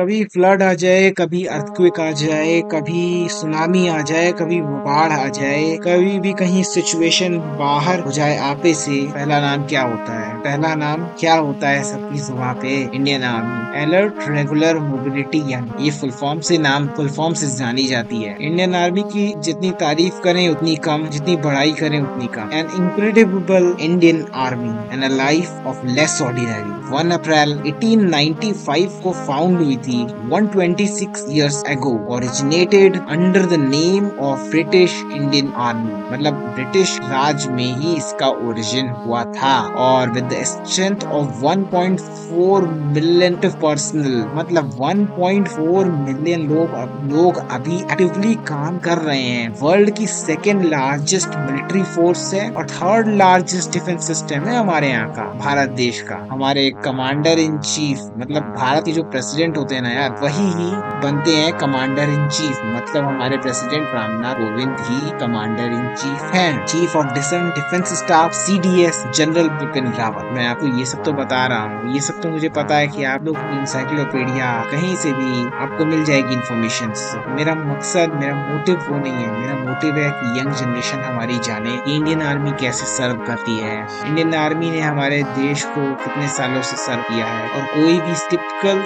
कभी फ्लड आ जाए, कभी अर्थक्वेक आ जाए, कभी सुनामी आ जाए, कभी बाढ़ आ जाए, कभी भी कहीं सिचुएशन बाहर हो जाए आपे से, पहला नाम क्या होता है? पहला नाम क्या होता है सबकी जुबान पे? Indian army, alert regular mobility यानी ये फुल फॉर्म से जानी जाती है। इंडियन आर्मी की जितनी तारीफ करें उतनी कम, जितनी बड़ाई करें उतनी कम। An incredible Indian army and a life of less ordinary. 1 अप्रैल 1895 को फाउंड हुई थी, 126 years ago. Originated under the name of British Indian army, मतलब ब्रिटिश राज में ही इसका ओरिजिन हुआ था। और with the strength of 1.4 million personnel, मतलब 1.4 मिलियन लोग अभी एक्टिवली काम कर रहे हैं। वर्ल्ड की सेकेंड लार्जेस्ट मिलिट्री फोर्स है और थर्ड लार्जेस्ट डिफेंस सिस्टम है हमारे यहाँ का, भारत देश का। हमारे कमांडर इन चीफ, मतलब भारत के जो प्रेसिडेंट होते हैं ना यार, वही ही बनते हैं कमांडर इन चीफ। मतलब हमारे प्रेसिडेंट रामनाथ कोविंद ही कमांडर इन चीफ हैं। Chief of defence staff CDS general Bipin Rawat. मैं आपको ये सब तो बता रहा हूँ, ये सब तो मुझे पता है कि आप लोग इंसाइक्लोपीडिया कहीं से भी आपको मिल जाएगी इन्फॉर्मेशन। मेरा मकसद, मेरा मोटिव वो नहीं है। मेरा मोटिव है कि यंग जनरेशन हमारी जाने इंडियन आर्मी कैसे सर्व करती है, इंडियन आर्मी ने हमारे देश को कितने सालों से सर्व किया है। और कोई भी टिपिकल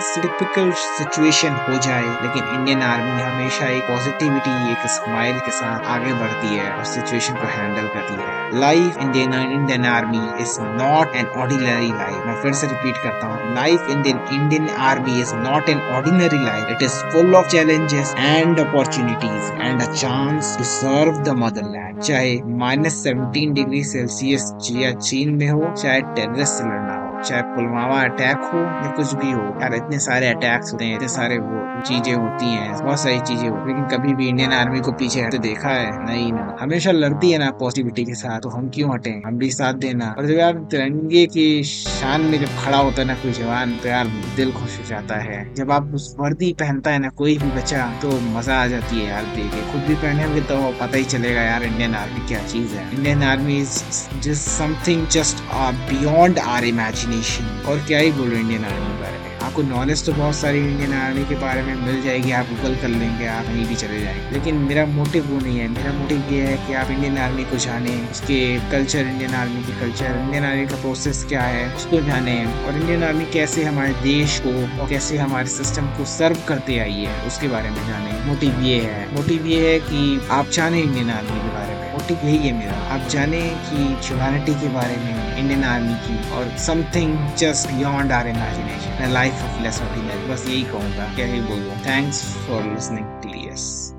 सिचुएशन हो जाए, लेकिन इंडियन आर्मी हमेशा एक पॉजिटिविटी, एक स्माइल के साथ आगे बढ़ती है और सिचुएशन को हैंडल करती है। Life Indian army is not an ordinary life. मैं फिर से रिपीट करता हूँ, life Indian army is not an ordinary life. It is full of challenges and opportunities and a chance to serve the motherland. चाहे -17 degree Celsius या चीन में हो, चाहे टेररिस्ट से लड़ना, चाहे पुलवामा अटैक हो या कुछ भी हो यार। इतने सारे अटैक्स होते हैं, इतने सारे वो चीजें होती हैं, बहुत सारी चीजें होती हैं, लेकिन कभी भी इंडियन आर्मी को पीछे हटते देखा है? नहीं ना, हमेशा लड़ती है ना पॉजिटिविटी के साथ। तो हम क्यों हटें, हम भी साथ देना। और जब यार तिरंगे की शान में जब खड़ा होता है ना कोई जवान, तो यार दिल खुश हो जाता है। जब आप उस वर्दी पहनता है ना कोई भी बच्चा, तो मजा आ जाती है यार देख के। खुद भी पहनेंगे तो पता ही चलेगा यार इंडियन आर्मी क्या चीज है। Indian army is just something just beyond our imagination. और क्या ही बोलो इंडियन आर्मी के बारे में। आपको नॉलेज तो बहुत सारी इंडियन आर्मी के बारे में मिल जाएगी, आप गूगल कर लेंगे, आप कहीं भी चले जाएंगे। लेकिन मेरा मोटिव वो नहीं है। मेरा मोटिव ये है कि आप इंडियन आर्मी को जाने, उसके कल्चर, इंडियन आर्मी के कल्चर, इंडियन आर्मी का प्रोसेस क्या है उसको जाने, और इंडियन आर्मी कैसे हमारे देश को और कैसे हमारे सिस्टम को सर्व करते आई है उसके बारे में जाने। मोटिव ये है, कि आप जाने इंडियन आर्मी के बारे में। मोटिव यही है मेरा, आप जाने कि ह्यूमैनिटी के बारे में, इंडियन आर्मी की, और something just beyond our imagination, life of less ordinary. बस यही कहूँगा, क्या ही बोलूँ। Thanks for listening TDS।